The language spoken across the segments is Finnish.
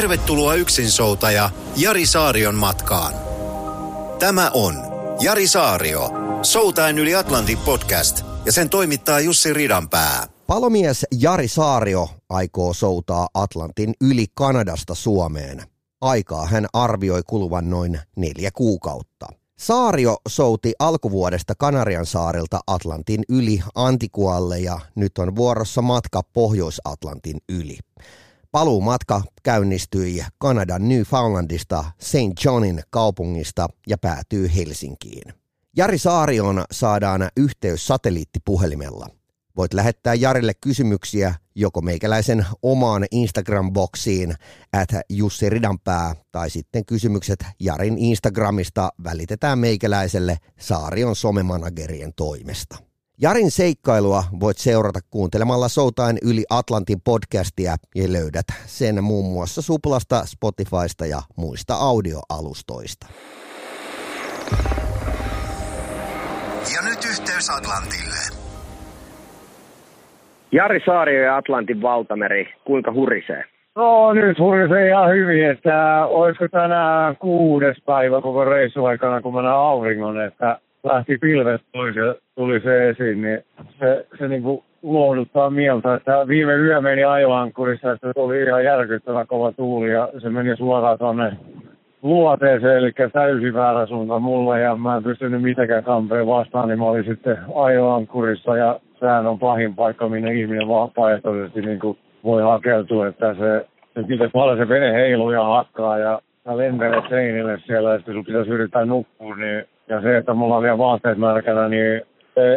Tervetuloa yksinsoutaja Jari Saarion matkaan. Tämä on Jari Saario, Soutain yli Atlantin podcast, ja sen toimittaa Jussi Ridanpää. Palomies Jari Saario aikoo soutaa Atlantin yli Kanadasta Suomeen. Aikaa hän arvioi kuluvan noin 4 kuukautta. Saario souti alkuvuodesta Kanarian saarilta Atlantin yli Antikualle ja nyt on vuorossa matka Pohjois-Atlantin yli. Paluumatka käynnistyi Kanadan Newfoundlandista St. Johnin kaupungista ja päätyy Helsinkiin. Jari Saarioon saadaan yhteys satelliittipuhelimella. Voit lähettää Jarille kysymyksiä joko meikäläisen omaan Instagram-boksiin @JussiRidanpää tai sitten kysymykset Jarin Instagramista välitetään meikäläiselle Saarion somemanagerien toimesta. Jarin seikkailua voit seurata kuuntelemalla Soutain yli Atlantin podcastia ja löydät sen muun muassa Suplasta, Spotifysta ja muista audioalustoista. Ja nyt yhteys Atlantille. Jari Saario ja Atlantin valtameri, kuinka hurisee? No nyt hurisee ihan hyvin, että olisiko tänään 6. päivä koko reissuaikana, kun mä näin auringon, että lähti pilvet pois ja tuli se esiin, niin se niinku lohduttaa mieltä, että viime yö meni aivoankkurissa, että se oli ihan järkyttävä kova tuuli ja se meni suoraan tuonne luoteeseen, eli täysin väärä suunta mulle ja mä en pystynyt mitenkään kampeen vastaan, niin mä olin sitten aivoankkurissa ja sehän on pahin paikka, minne ihminen vapaaehtoisesti niin kuin voi hakeutua, että miten paljon se vene heiluu ja hakkaa ja lentelee seinille siellä ja sitten sun pitäisi yrittää nukkua. Niin, ja se, että mulla on vielä vaatteet märkänä, niin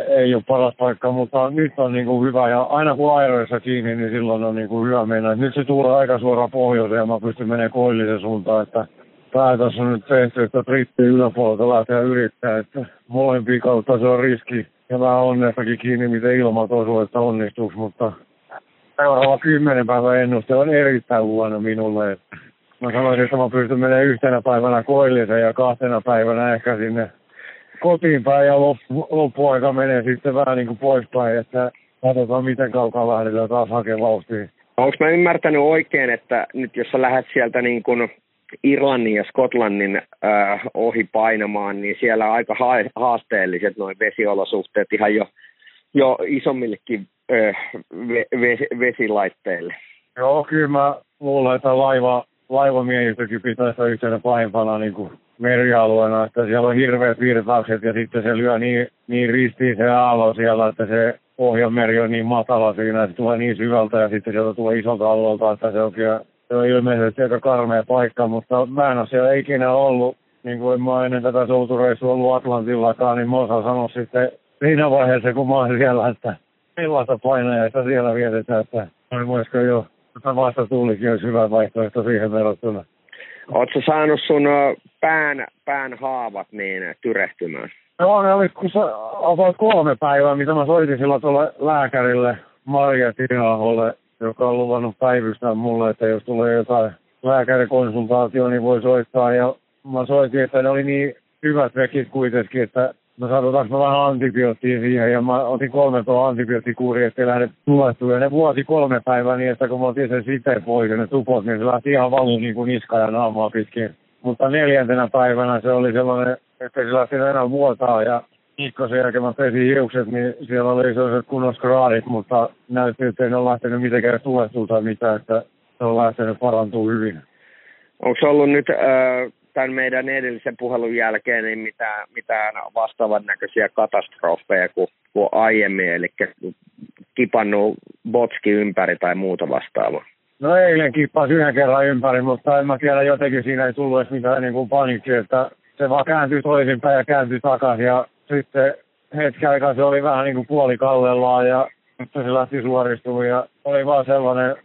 ei ole paras paikka, mutta nyt on niin kuin hyvä. Ja aina kun airoissa kiinni, niin silloin on niin kuin hyvä mennä. Nyt se tuulee aika suoraan pohjoiseen ja mä pystyn menemään koillisen suuntaan, että päätös on nyt tehty, että brittiin yläpuolelta lähtee yrittää, että molempia kautta se on riski. Ja mä onnestakin kiinni, miten ilmat osuu, että onnistuuko, mutta seuraava 10 päivän ennuste on erittäin huono minulle. Mä sanoisin, että mä pystyn menemään 1 päivänä koilliseen ja 2 päivänä ehkä sinne kotiin päin ja loppuaika menee sitten vähän niin kuin poispäin, että katsotaan miten kaukaa lähdetään taas hakevauhtiin. Onko mä ymmärtänyt oikein, että nyt jos sä lähdet sieltä niin kuin Irlannin ja Skotlannin ohi painamaan, niin siellä on aika haasteelliset noin vesiolosuhteet ihan jo isommillekin vesilaitteille. Joo, kyllä mä luulen, että laivamiehistökin pitää sitä yhtenä pahimpana niin kuin merialueena, että siellä on hirveät virtaukset ja sitten se lyö niin ristiin se aallon siellä, että se pohjanmeri on niin matala siinä, että se tulee niin syvältä ja sitten sieltä tulee isolta alueelta, että se on kyllä. Se on ilmeisesti aika karmea paikka, mutta mä en ole siellä ikinä ollut. Niin kuin mä oon ennen tätä soutureissua ollut Atlantillakaan, niin mä osaan sanoa sitten siinä vaiheessa, kun mä oon siellä, että millaista painajaista siellä vietetään, että voisiko jo vasta tuulikin olisi hyvä vaihtoehto siihen verrattuna. Ootko saanut sun pään haavat niin tyrehtymään? Joo, ne oli about 3 päivää, mitä mä soitin silloin tuolle lääkärille Marja Tihaholle, joka on luvannut päivystää mulle, että jos tulee jotain lääkärikonsultaatio, niin voi soittaa. Ja mä soitin, että ne oli niin hyvät vekit kuitenkin, että mä saataanko mä vähän antibioottia siihen. Ja mä otin 3 antibioottikuuria, ettei lähde tulehtua. Ja ne vuoti 3 päivää niin, että kun mä otin sen siteen pois ja ne tupot, niin se lähti ihan valuun niin kuin niskaan ja naamaa pitkin. Mutta 4. päivänä se oli sellainen, että se lähti enää vuotaa ja viikkoisen jälkeen mä pesin hiukset, niin siellä oli sellaiset kunnon skraadit, mutta näytti, että en ole lähtenyt mitenkään tulehtua tai mitään, että se on lähtenyt parantua hyvin. Onko se ollut nyt tämän meidän edellisen puhelun jälkeen niin mitään vastaavan näköisiä katastrofeja kuin aiemmin, eli kipannut botski ympäri tai muuta vastaavaa? No eilen kippasi 1 kerran ympäri, mutta en mä tiedä, jotenkin siinä ei tullut edes mitään niin kuin paniikki, että se vaan kääntyi toisinpäin ja kääntyi takaisin ja sitten hetken aikaa se oli vähän niin kuin puolikallellaan ja sitten se lähti suoristumaan ja oli vaan sellainen,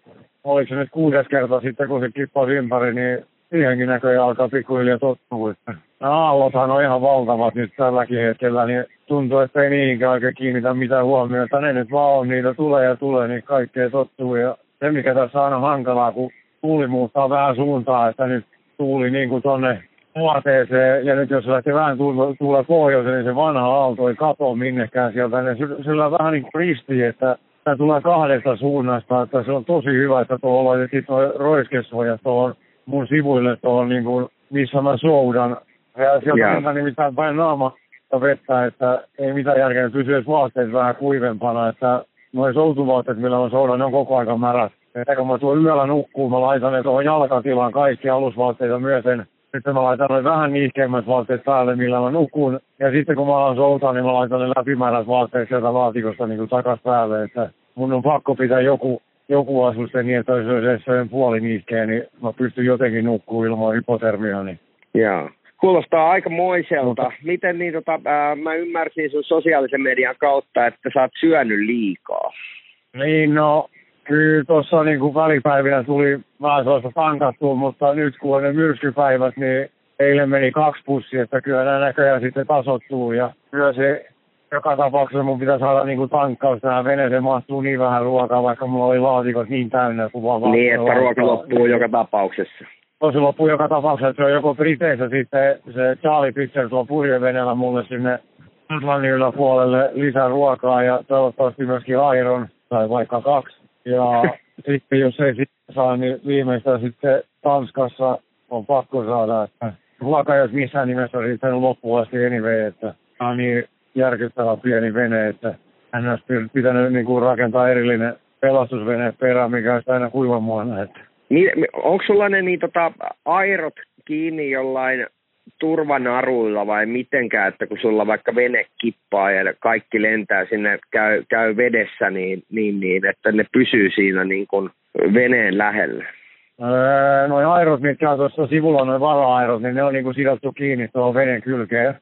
oliko se nyt 6. kerta sitten kun se kippasi ympäri, niin siihenkin näköjään alkaa pikkuhiljaa tottua. Aallothan on ihan valtavat nyt tälläkin hetkellä, niin tuntuu, että ei niihinkään oikein kiinnitä mitään huomiota. Ne nyt vaan on, niitä tulee ja tulee, niin kaikkea tottuu. Ja se, mikä tässä on aina hankalaa, kun tuuli muuttaa vähän suuntaa, että nyt tuuli niin kuin tuonne vuoteeseen. Ja nyt jos lähtee vähän tuulla pohjoiseen, niin se vanha aalto ei katoa minnekään sieltä. Ne sillä on vähän niin kuin risti, että tämä tulee kahdesta suunnasta. Että se on tosi hyvä, että tuolla laitettiin tuo roiskesuoja tuohon mun sivuille tuohon, niin kuin, missä mä soudan. Ja sieltä mennään nimittäin päin naamasta vettä, että ei mitään järkeä pysyä vaatteet vähän kuivempana. Että noi soutuvaatteet, millä mä soudan, ne on koko ajan märät. Että kun mä tuon yöllä nukkuun, mä laitan ne tuohon jalkatilaan kaikki alusvaatteita myöten. Sitten mä laitan noin vähän niiskeimmät vaatteet päälle, millä mä nukun. Ja sitten kun mä alan soutaa, niin mä laitan ne läpimärät vaatteet sieltä laatikosta niin takas päälle. Että mun on pakko pitää joku asuste niin, että jos olisi sellainen puoli niiskeä, niin mä pystyn jotenkin nukkumaan ilman hypotermiaa. Niin. Joo. Kuulostaa aikamoiselta. Miten niin, mä ymmärsin sun sosiaalisen median kautta, että sä oot syönyt liikaa? Niin, no kyllä tuossa niin kuin välipäivinä tuli vähän sellaista tankattua, mutta nyt kun on ne myrskypäivät, niin eilen meni 2 pussia, että kyllä nämä näköjään sitten tasoittuu. Ja kyllä se joka tapauksessa mun pitää saada niin kuin tankkaus. Tähän veneeseen mahtuu niin vähän ruokaa, vaikka mulla oli laatikot niin täynnä. Niin, että ruoka loppuu joka tapauksessa. Tosi loppuu joka tapauksessa, että se on joko Briteissä sitten se Charlie Pitcher tuo purjeveneellä mulle sinne Atlantin yläpuolelle lisää ruokaa ja toivottavasti myöskin airon tai vaikka 2. Ja sitten jos ei sitä saa, niin viimeistään sitten Tanskassa on pakko saada, että ruoka ei olisi missään nimessä riittänyt loppuun asti anyway, että on niin järkyttävä pieni vene, että hän olisi pitänyt niin kuin rakentaa erillinen pelastusvene perään, mikä olisi aina kuivan muona, että niin, onko sulla ne niin, airot kiinni jollain turvanaruilla vai mitenkään, että kun sulla vaikka vene kippaa ja kaikki lentää sinne, käy vedessä, niin että ne pysyy siinä niin kuin veneen lähellä? Noi airot, mitkä on tuossa sivulla, noi vara-airot, niin ne on niin kuin sidottu kiinni tuohon veneen kylkeen.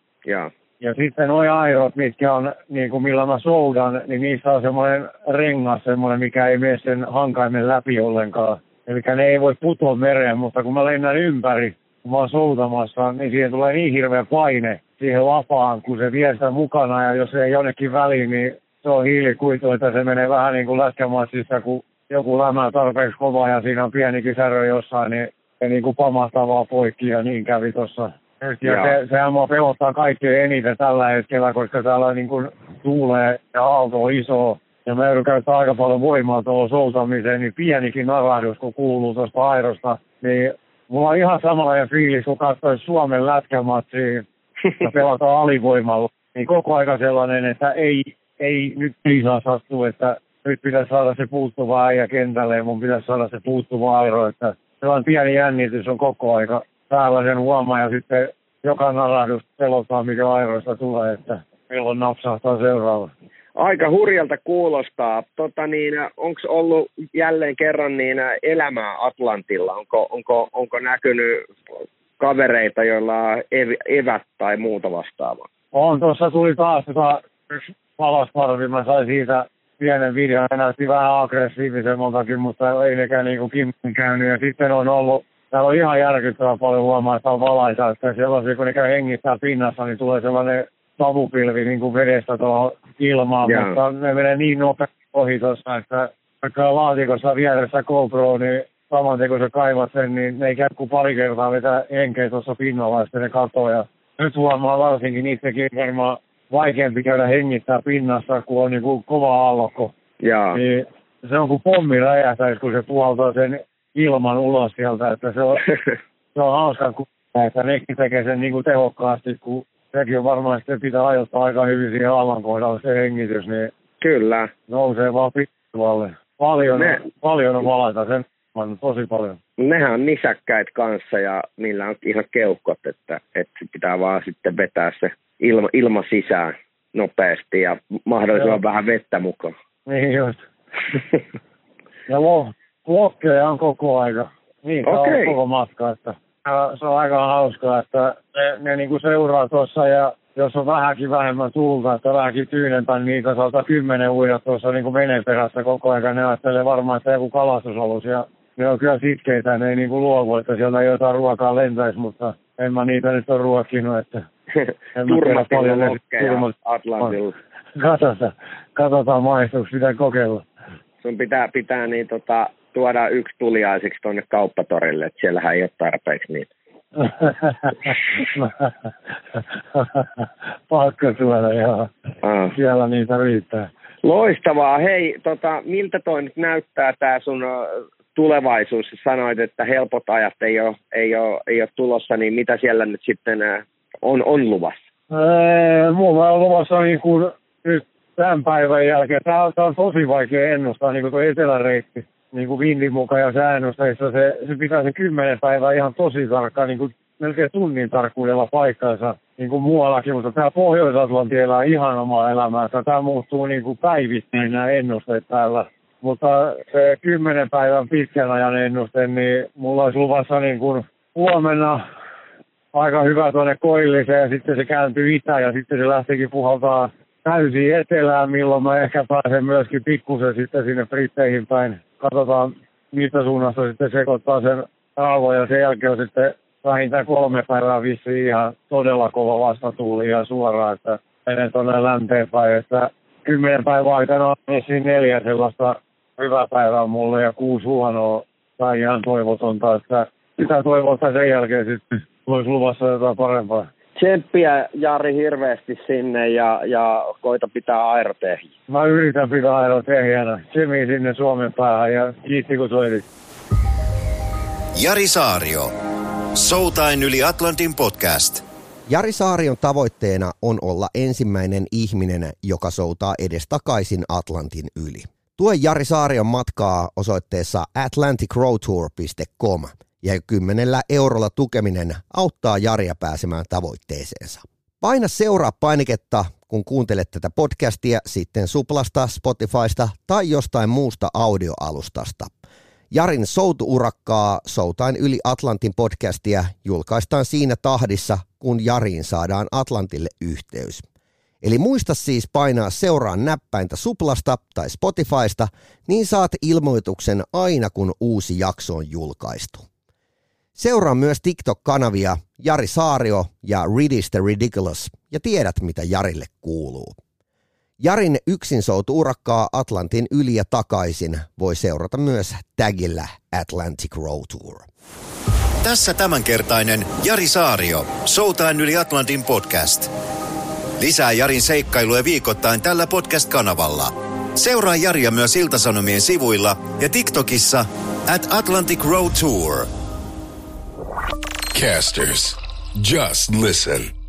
Ja sitten noi airot, mitkä on, niin kuin millä mä soudan, niin niissä on semmoinen rengas, semmoinen, mikä ei mene sen hankaimen läpi ollenkaan. Eli ne ei voi putoa mereen, mutta kun mä lennän ympäri, kun mä oon soutamassa, niin siihen tulee niin hirveä paine siihen lapaan, kun se vie sitä mukana. Ja jos se ei jonnekin väliin, niin se on hiilikuitu, että se menee vähän niin kuin lätkämatsissa, kun joku lämää tarpeeksi kovaa ja siinä on pieni kysärö jossain, niin se niin kuin pamahtaa vaan poikki ja niin kävi tuossa. Ja sehän mua pelottaa kaikkein eniten tällä hetkellä, koska täällä niin kuin tuulee ja aalto on iso. Ja mä joudun käyttämään aika paljon voimaa tuohon soutamiseen, niin pienikin narahdus, kun kuuluu tuosta airosta. Niin mulla on ihan samanlainen fiilis, kun katsoisi Suomen lätkämatsiin ja pelataan alivoimalla. Niin koko aika sellainen, että ei nyt lisää sattuu, että nyt pitäisi saada se puuttuva äijä kentälle ja mun pitäisi saada se puuttuva airo. Että sellainen pieni jännitys on koko aika täällä sen huomaa ja sitten joka narahdus pelottaa, mikä airoista tulee, että milloin napsahtaa seuraava. Aika hurjalta kuulostaa. Onko ollut jälleen kerran niin elämää Atlantilla? Onko näkynyt kavereita, joilla on evät tai muuta vastaavaa? On, tuossa tuli taas yksi palasparvi. Mä sain siitä pienen videon. Ne näytti vähän aggressiivisemmaltakin, mutta ei nekään niin kuin kimppuun käynyt. Ja sitten on ollut, täällä on ihan järkyttävän paljon huomaa, että on valaisa. Että sellaisia, kun ne käy hengittää pinnassa, niin tulee sellainen savupilvi niin kuin vedestä tuohon ilmaan, mutta ne menee niin nopeasti ohi tuossa, että vaikka laatikossa vieressä GoPro, niin samanteen kun sä kaivat sen, niin ne ei käy kuin pari kertaa vetää henkeä tuossa pinnalla, ja sitten ne katoo. Ja nyt huomaa varsinkin itsekin varmaan vaikeampi käydä hengittää pinnassa, kun on niin kuin kova aallokko. Niin se on kuin pommi räjähtäisi, kun se puhaltaa sen ilman ulos sieltä, että se on hauska, että nekin tekee sen niin kuin tehokkaasti, kun sekin on varmaan, että pitää ajoittaa aika hyvin siihen aalan kohdalle se hengitys, niin kyllä nousee vaan pittuvalle. Paljon on valaita sen, tosi paljon. Nehän on nisäkkäitä kanssa ja niillä on ihan keuhkot, että pitää vaan sitten vetää se ilma sisään nopeasti ja mahdollisimman vähän vettä mukaan. Niin just. Ja lokkeja on koko aika. Niin, on koko matka, että se on aika hauskaa, että ne niinku seuraa tuossa ja jos on vähänkin vähemmän tulta, että vähänkin tyynempää, niin niitä saattaa 10 uida tuossa niinku veneen perässä koko ajan. Ne ajattelee varmaan, että joku kalastusalus ja ne on kyllä sitkeitä, ne ei niin kuin luovu, että sieltä jotain ruokaa lentäisi, mutta en mä niitä nyt ole ruokinut, että... Turmatilla lokkeja Atlantilla. Katsotaan maistuksi, pitää kokeilla. Sun pitää niin tuoda yksi tuliaisiksi tuonne kauppatorille, että siellähän ei ole tarpeeksi niitä. Pakko tuoda, joo. Siellä niitä riittää. Loistavaa. Hei, miltä toi nyt näyttää tää sun tulevaisuus? Sanoit, että helpot ajat ei ole tulossa, niin mitä siellä nyt sitten on luvassa? Mulla on luvassa niin kuin nyt tämän päivän jälkeen. Tää on tosi vaikea ennustaa, niin kuin tuo eteläreitti. Niin kuin vindin mukaan ja säännösteissä se pitää se 10 päivää ihan tosi tarkkaan, niin kuin melkein tunnin tarkkuudella paikkansa, niin kuin muuallakin, mutta tää Pohjois-Atlantti elää ihan omaa elämäänsä. Tää muuttuu niin kuin päivittäin nämä ennusteet täällä. Mutta se 10 päivän pitkän ajan ennuste, niin mulla olisi luvassa niin kuin huomenna aika hyvä tuonne koilliseen ja sitten se kääntyy itään ja sitten se lähteekin puhaltaa täysin etelään, milloin mä ehkä pääsen myöskin pikkusen sitten sinne Britteihin päin. Katsotaan, mistä suunnasta sitten sekoittaa sen raavon ja sen jälkeen on sitten vähintään 3 päivää vissiin ihan todella kova vastatuuli ihan suoraan, että menen tuonne länteen päin, että 10 päivää aikana on vissiin 4 sellaista hyvää päivää mulle ja 6 huonoa tai ihan toivotonta, että sitä toivottaa sen jälkeen sitten olisi luvassa jotain parempaa. Tsemppiä, Jari, hirveästi sinne ja koita pitää aerotehjiä. Mä yritän pitää aerotehjänä. Tsemi sinne Suomen päähän ja kiitti kun soitit. Jari Saario. Soutain yli Atlantin podcast. Jari Saarion tavoitteena on olla ensimmäinen ihminen, joka soutaa edestakaisin Atlantin yli. Tue Jari Saarion matkaa osoitteessa atlanticrowtour.com. ja 10 eurolla tukeminen auttaa Jaria pääsemään tavoitteeseensa. Paina seuraa painiketta, kun kuuntelet tätä podcastia sitten Suplasta, Spotifysta tai jostain muusta audioalustasta. Jarin soutuurakkaa Soutain yli Atlantin podcastia julkaistaan siinä tahdissa, kun Jariin saadaan Atlantille yhteys. Eli muista siis painaa seuraa näppäintä Suplasta tai Spotifysta, niin saat ilmoituksen aina kun uusi jakso on julkaistu. Seuraa myös TikTok-kanavia Jari Saario ja Ridis the Ridiculous ja tiedät, mitä Jarille kuuluu. Jarin yksin soutuurakkaa Atlantin yli ja takaisin voi seurata myös tagillä Atlantic Row Tour. Tässä tämänkertainen Jari Saario, Soutain yli Atlantin podcast. Lisää Jarin seikkailuja viikoittain tällä podcast-kanavalla. Seuraa Jaria myös Ilta-Sanomien sivuilla ja TikTokissa @AtlanticRowTour. Casters, just listen.